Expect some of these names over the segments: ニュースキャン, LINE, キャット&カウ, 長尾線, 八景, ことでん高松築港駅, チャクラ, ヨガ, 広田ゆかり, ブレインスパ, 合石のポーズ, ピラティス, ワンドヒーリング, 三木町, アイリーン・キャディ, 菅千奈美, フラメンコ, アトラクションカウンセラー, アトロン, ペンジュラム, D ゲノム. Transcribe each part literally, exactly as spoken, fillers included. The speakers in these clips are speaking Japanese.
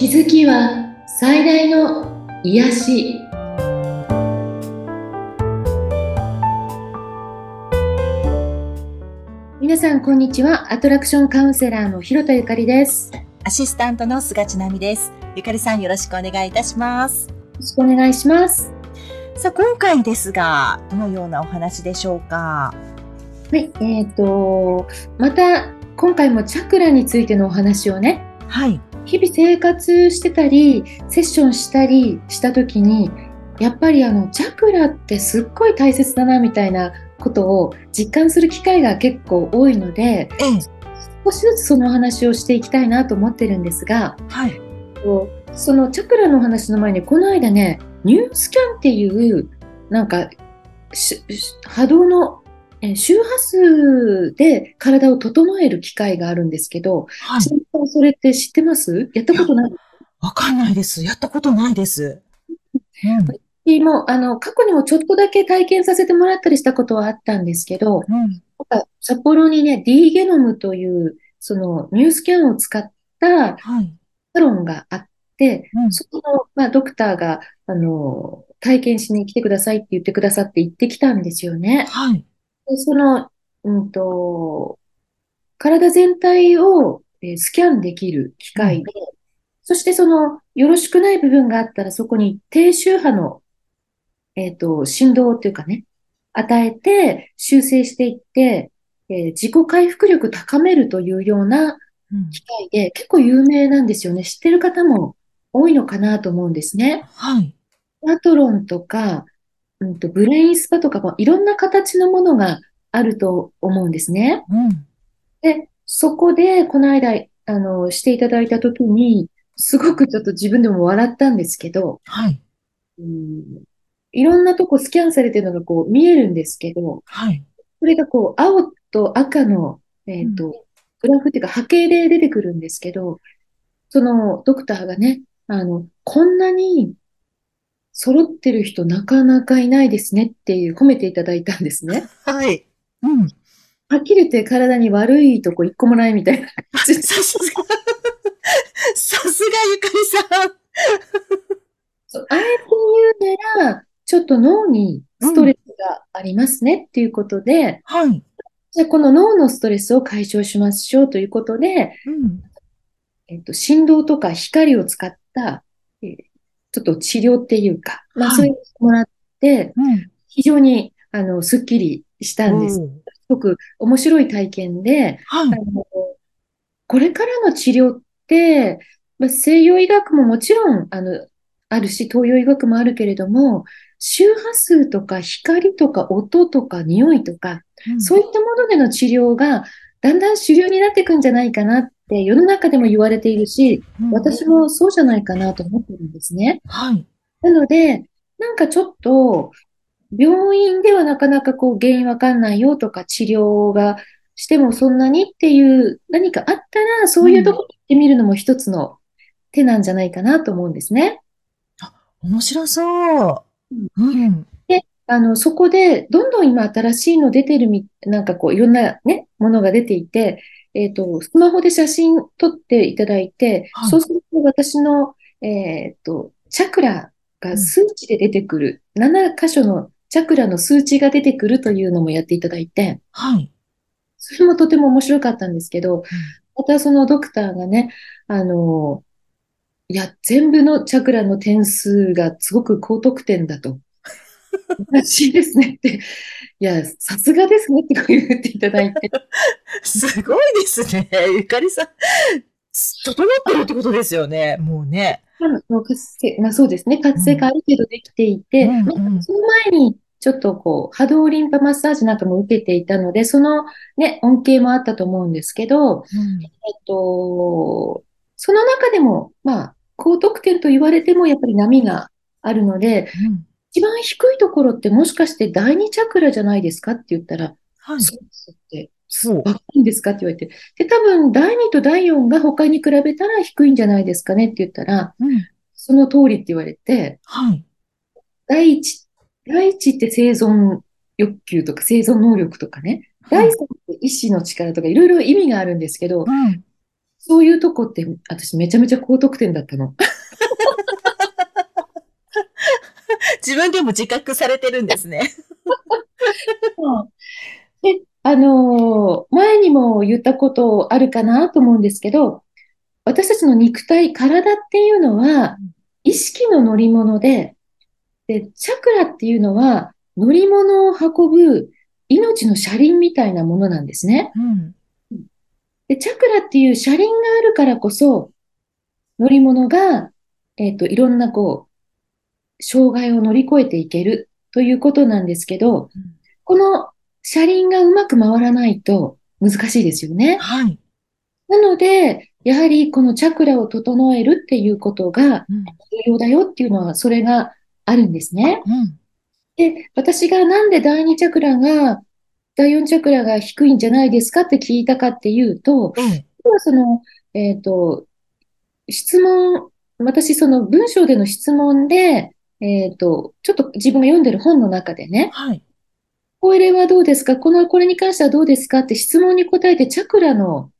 気づきは最大の癒し。皆さんこんにちは。アトラクションカウンセラーの広田ゆかりです。アシスタントの菅千奈美です。ゆかりさん、よろしくお願いいたします。よろしくお願いします。さあ、今回ですが、どのようなお話でしょうか？はい、えーと、また今回もチャクラについてのお話をね、はい、日々生活してたりセッションしたりした時に、やっぱりあのチャクラってすっごい大切だなみたいなことを実感する機会が結構多いので、うん、少しずつそのお話をしていきたいなと思ってるんですが、はい、そのチャクラのお話の前に、この間ね、ニュースキャンっていうなんか波動の周波数で体を整える機会があるんですけど、はい、それって知ってます？やったことない？わかんないです。やったことないです。うん、もあの過去にもちょっとだけ体験させてもらったりしたことはあったんですけど、うん、札幌にね、 D ゲノムというそのニュースキャンを使ったサロンがあって、はい、うん、そこの、まあ、ドクターがあの体験しに来てくださいって言ってくださって行ってきたんですよね。はい。その、うんと、体全体をスキャンできる機械で、うん、そしてその、よろしくない部分があったら、そこに低周波の、えっと、振動というかね、与えて修正していって、えー、自己回復力高めるというような機械で、うん、結構有名なんですよね。知ってる方も多いのかなと思うんですね。はい。アトロンとか、うん、とブレインスパとかもいろんな形のものがあると思うんですね。うん、で、そこでこの間あのしていただいたときに、すごくちょっと自分でも笑ったんですけど、はい、うん、いろんなとこスキャンされてるのがこう見えるんですけど、はい、それがこう青と赤の、えーとうん、グラフっていうか波形で出てくるんですけど、そのドクターがね、あのこんなに揃ってる人なかなかいないですねっていう褒めていただいたんですね。はい。うん。はっきり言って体に悪いとこ一個もないみたいな。さすが、さすがゆかりさん。あえて言うなら、ちょっと脳にストレスがありますねっていうことで、うん、はい。じゃあこの脳のストレスを解消しましょうということで、うん、えっと、振動とか光を使った、えーちょっと治療っていうか、まあそういうのもらって、うん、非常にあのすっきりしたんです。すごく面白い体験で、はい、あのこれからの治療って、まあ、西洋医学ももちろんあのあるし、東洋医学もあるけれども、周波数とか光とか音とか匂いとか、うん、そういったものでの治療がだんだん主流になっていくんじゃないかなって世の中でも言われているし、うん、私もそうじゃないかなと思ってるんですね。はい。なので、なんかちょっと病院ではなかなかこう原因わかんないよとか、治療がしてもそんなにっていう何かあったら、そういうとこに行ってみるのも一つの手なんじゃないかなと思うんですね。うん、あ、面白そう。うん。で、あの、そこでどんどん今新しいの出てるみ、なんかこういろんなね、ものが出ていて、えっと、スマホで写真撮っていただいて、はい、そうすると私の、えっと、チャクラが数値で出てくる、うん、ななかしょのチャクラの数値が出てくるというのもやっていただいて、はい。それもとても面白かったんですけど、うん、またそのドクターがね、あの、いや、全部のチャクラの点数がすごく高得点だと。らしいですねって。いや、さすがですねって言っていただいて。すごいですね。ゆかりさん、整ってるってことですよね。もうね。まあ、そうですね。活性化ある程度できていて、うんうんうん、まあ、その前にちょっとこう、波動リンパマッサージなんかも受けていたので、そのね、恩恵もあったと思うんですけど、うん、えっと、その中でも、まあ、高得点と言われてもやっぱり波があるので、うん、一番低いところってもしかしてだいにチャクラじゃないですかって言ったら、はい、そうですって、そう、わかるんですかって言われて、で、多分だいにとだいよんが他に比べたら低いんじゃないですかねって言ったら、うん、その通りって言われて、はい、だいいち、だいいちって生存欲求とか生存能力とかね、はい、だいさんって意志の力とかいろいろ意味があるんですけど、うん、そういうとこって私めちゃめちゃ高得点だったの。自分でも自覚されてるんですね。で、あのー、前にも言ったことあるかなと思うんですけど、私たちの肉体、体っていうのは意識の乗り物で、で、チャクラっていうのは乗り物を運ぶ命の車輪みたいなものなんですね。うん、で、チャクラっていう車輪があるからこそ、乗り物が、えっと、いろんなこう、障害を乗り越えていけるということなんですけど、うん、この車輪がうまく回らないと難しいですよね。はい。なので、やはりこのチャクラを整えるっていうことが重要だよっていうのは、それがあるんですね。うん、で、私がなんでだいにチャクラが、だいよんチャクラが低いんじゃないですかって聞いたかっていうと、うん、その、えっと、質問、私その文章での質問で、えっと、ちょっと自分が読んでる本の中でね、はい、これはどうですか、この、これに関してはどうですかって質問に答えて、チャクラの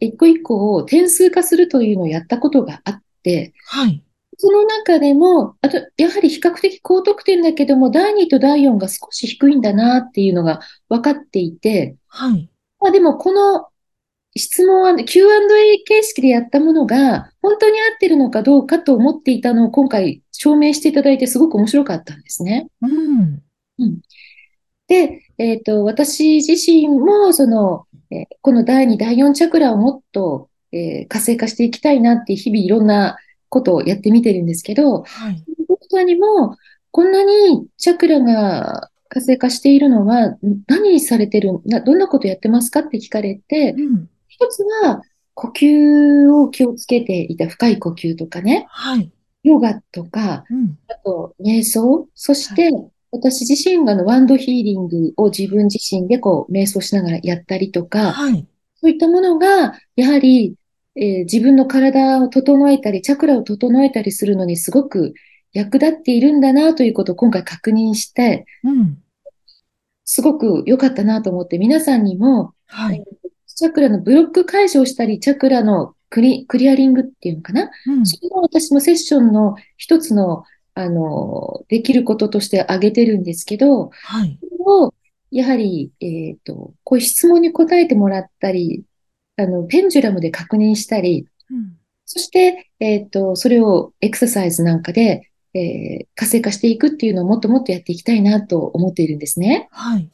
一個一個を点数化するというのをやったことがあって、はい、その中でも、あと、やはり比較的高得点だけども、だいにとだいよんが少し低いんだなっていうのが分かっていて、はい、まあでもこの質問、キューアンドエー 形式でやったものが、本当に合ってるのかどうかと思っていたのを今回証明していただいてすごく面白かったんですね。うん。うん、で、えっと、私自身も、その、えー、このだいに、だいよんチャクラをもっと、えー、活性化していきたいなって日々いろんなことをやってみてるんですけど、はい、他にもこんなにチャクラが活性化しているのは何されてるな、どんなことやってますかって聞かれて、うん、一つは呼吸を気をつけていた深い呼吸とかね、はい、ヨガとか、うん、あと瞑想、そして、はい、私自身がのワンドヒーリングを自分自身でこう瞑想しながらやったりとか、はい、そういったものがやはり、えー、自分の体を整えたりチャクラを整えたりするのにすごく役立っているんだなということを今回確認して、うん、すごく良かったなと思って皆さんにも、はい、チャクラのブロック解消したりチャクラのクリ、クリアリングっていうのかな、うん、それも私もセッションの一つのあの、できることとして挙げてるんですけど、はい、それを、やはり、えっと、こういう質問に答えてもらったり、あの、ペンジュラムで確認したり、うん、そして、えっと、それをエクササイズなんかで、えー、活性化していくっていうのをもっともっとやっていきたいなと思っているんですね。はい。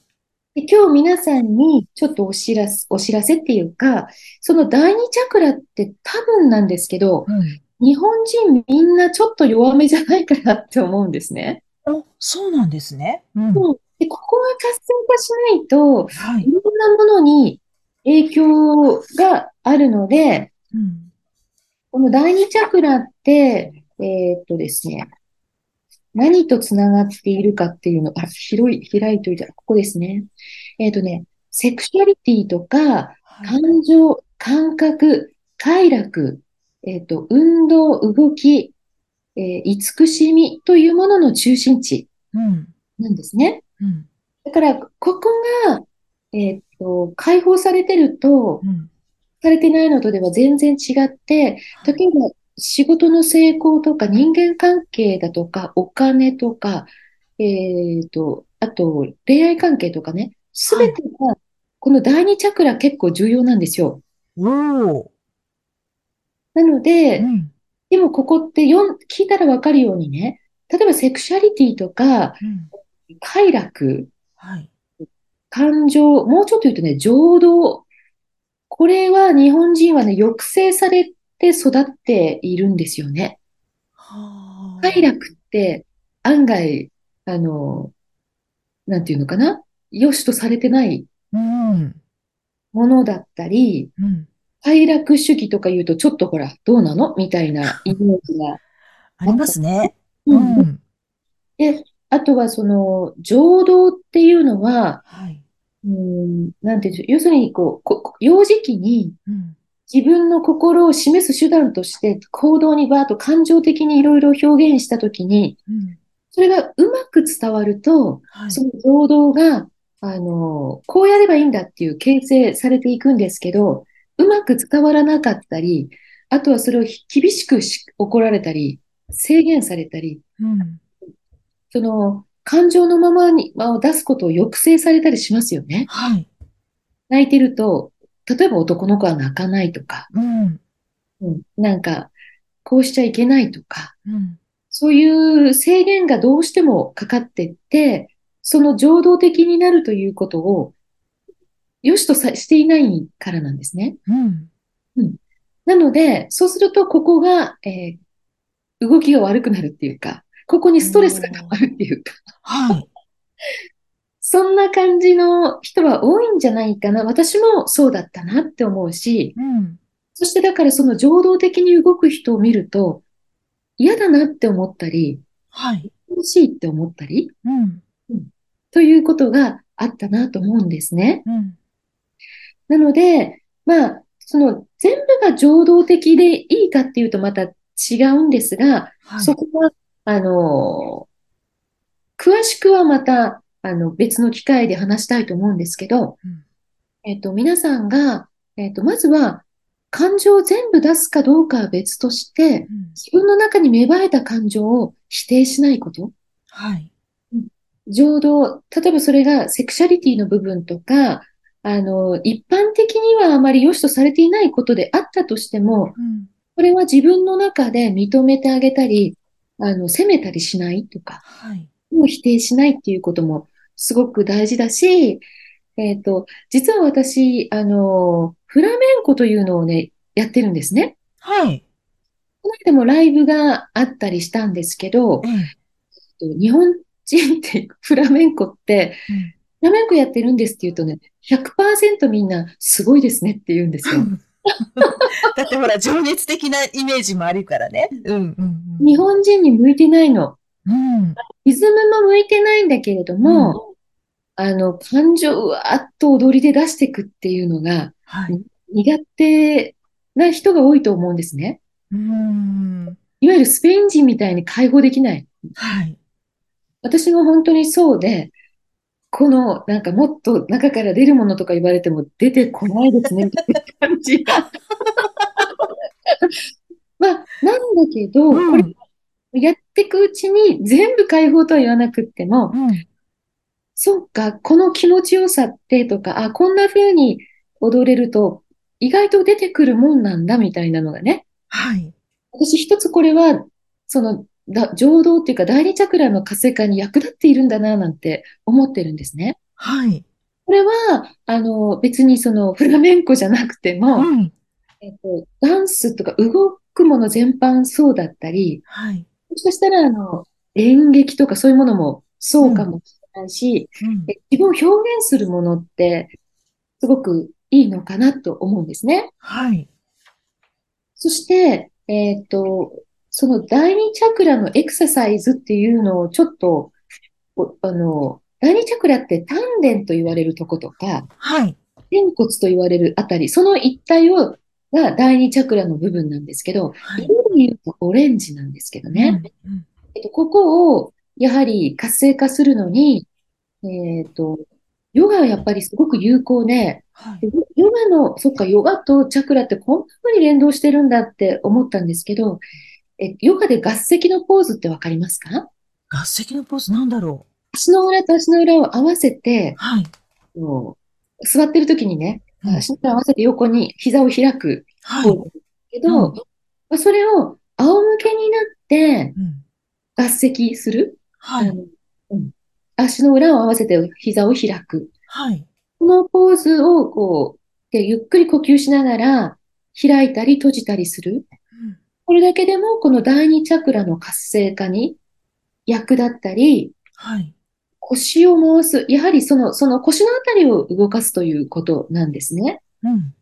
で、今日皆さんにちょっとお知らせ、お知らせっていうか、そのだいにチャクラって多分なんですけど、うん、日本人みんなちょっと弱めじゃないかなって思うんですね。あ、そうなんですね。うん、でここが活性化しないと、はい、いろんなものに影響があるので、うん、このだいにチャクラって、えー、っとですね、何とつながっているかっていうの、あ、広い、開いておいたら、ここですね。えー、っとね、セクシュアリティとか、感情、はい、感覚、快楽、えっと、運動、動き、えー、慈しみというものの中心地なんですね。うんうん、だから、ここが、えっと、解放されてると、うん、されてないのとでは全然違って、例えば、仕事の成功とか人間関係だとか、お金とか、えっと、あと、恋愛関係とかね、すべてが、このだいにチャクラ結構重要なんですよ。おー。なので、うん、でもここってよん聞いたらわかるようにね、例えばセクシュアリティとか、うん、快楽、はい、感情、もうちょっと言うとね、情動。これは日本人はね、抑制されて育っているんですよね。は快楽って案外、あの、なんていうのかな、良しとされてないものだったり、うんうん、快楽主義とか言うと、ちょっとほら、どうなのみたいなイメージが あ, ありますね。うん。で、あとはその、情動っていうのは、はい、うーん、なんていう、要するにこう、こ幼児期に自分の心を示す手段として、行動にバーッと感情的にいろいろ表現したときに、うん、それがうまく伝わると、はい、その情動が、あの、こうやればいいんだっていう形成されていくんですけど、うまく伝わらなかったり、あとはそれを厳しくし怒られたり、制限されたり、うん、その感情のままに、まあ、出すことを抑制されたりしますよね。はい、泣いてると、例えば男の子は泣かないとか、うんうん、なんかこうしちゃいけないとか、うん、そういう制限がどうしてもかかってって、その情動的になるということを良しとさしていないからなんですね。うんうん、なのでそうするとここが、えー、動きが悪くなるっていうか、ここにストレスが溜まるっていうか、はい、そんな感じの人は多いんじゃないかな。私もそうだったなって思うし、うん、そしてだからその情動的に動く人を見ると嫌だなって思ったり、はい、欲しいって思ったり、うんうん、ということがあったなと思うんですね。うん、なので、まあ、その全部が情動的でいいかっていうとまた違うんですが、はい、そこはあの詳しくはまたあの別の機会で話したいと思うんですけど、うんえー、と皆さんが、えー、とまずは感情を全部出すかどうかは別として、うん、自分の中に芽生えた感情を否定しないこと、はい、情動、例えばそれがセクシャリティの部分とか、あの一般的にはあまり良しとされていないことであったとしても、うん、これは自分の中で認めてあげたり、あの責めたりしないとか、はい、もう否定しないっていうこともすごく大事だし、えっと、実は私、あの、フラメンコというのをね、やってるんですね。はい。この間もライブがあったりしたんですけど、うんえっと、日本人ってフラメンコって、うん、フラメンコやってるんですって言うとね、ひゃくパーセント みんなすごいですねって言うんですよ。だってほら、情熱的なイメージもあるからね。うんうんうん、日本人に向いてないの。うん、リズムも向いてないんだけれども、うん、あの、感情をうわーっと踊りで出していくっていうのが、はい、苦手な人が多いと思うんですね。うん。いわゆるスペイン人みたいに解放できない。はい。私も本当にそうで、この、なんかもっと中から出るものとか言われても出てこないですね、みたいな感じが。まあ、なんだけど、うん、これやっていくうちに全部解放とは言わなくっても、うん、そっか、この気持ちよさってとか、あ、こんな風に踊れると意外と出てくるもんなんだみたいなのがね。はい。私一つこれは、その、だ情動っていうか第二チャクラの活性化に役立っているんだななんて思ってるんですね。はい。これは、あの、別にそのフラメンコじゃなくても、うん、えっと、ダンスとか動くもの全般そうだったり、はい。もしかしたらあの演劇とかそういうものもそうかもしれないし、うんうん、自分を表現するものってすごくいいのかなと思うんですね。はい。そして、えっと、その第二チャクラのエクササイズっていうのをちょっと、あの、第二チャクラって丹田と言われるとことか、はい。仙骨と言われるあたり、その一体をが第二チャクラの部分なんですけど、はい、色で言うとオレンジなんですけどね。うんうんえっと、ここをやはり活性化するのに、えっと、ヨガはやっぱりすごく有効で、はい、ヨガの、そっか、ヨガとチャクラってこんな風に連動してるんだって思ったんですけど、えヨガで合石のポーズってわかりますか？合石のポーズなんだろう？足の裏と足の裏を合わせて、はい、座ってる時にね、足と合わせて横に膝を開く方けど、はいうんまあ、それを仰向けになって合石する、はいうん、足の裏を合わせて膝を開く、はい、このポーズをこうでゆっくり呼吸しながら開いたり閉じたりする、うん、これだけでもこの第二チャクラの活性化に役立ったり、はい腰を回す。やはりその、その腰のあたりを動かすということなんですね。うん。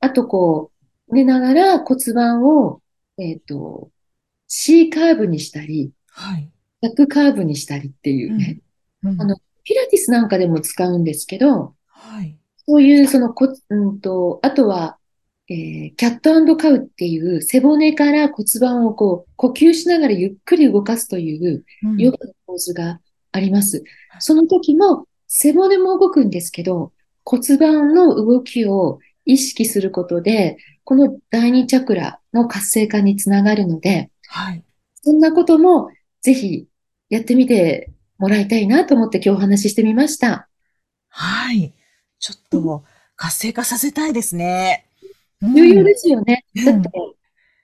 あとこう、寝ながら骨盤を、えっと、C カーブにしたり、はい。逆カーブにしたりっていうね。うんうん、あの、ピラティスなんかでも使うんですけど、はい。そういうそのこ、うんと、あとは、えー、キャット&カウっていう背骨から骨盤をこう、呼吸しながらゆっくり動かすというヨガのポーズが、あります。その時も背骨も動くんですけど、骨盤の動きを意識することで、この第二チャクラの活性化につながるので、はい、そんなこともぜひやってみてもらいたいなと思って今日お話ししてみました。はい。ちょっと活性化させたいですね。重要ですよね。うん、だって、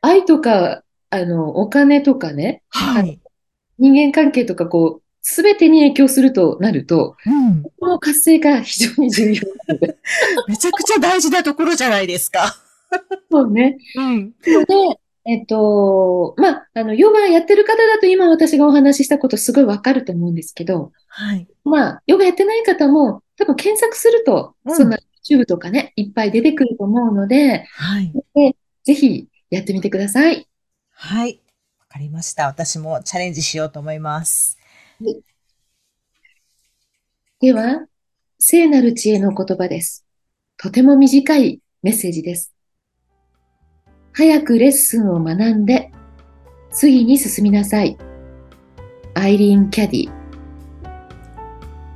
愛とか、あの、お金とかね、はい、人間関係とかこう、すべてに影響するとなると、うん、この活性化が非常に重要なので。めちゃくちゃ大事なところじゃないですか。そうね。うん。で、えっと、まあ、あの、ヨガやってる方だと今私がお話ししたことすごいわかると思うんですけど、はい。まあ、ヨガやってない方も多分検索すると、うん、そんな YouTube とかね、いっぱい出てくると思うので、はい。で、ぜひやってみてください。はい。わかりました。私もチャレンジしようと思います。では、聖なる知恵の言葉です。とても短いメッセージです。早くレッスンを学んで、次に進みなさい。アイリーン・キャディ。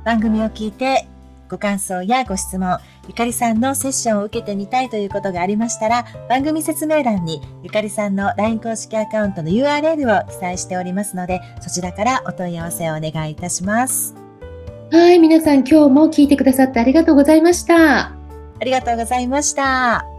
番組を聞いて、ご感想やご質問、ゆかりさんのセッションを受けてみたいということがありましたら、番組説明欄にゆかりさんの ライン 公式アカウントの ユーアールエル を記載しておりますので、そちらからお問い合わせをお願いいたします。はい、皆さん今日も聞いてくださってありがとうございました。ありがとうございました。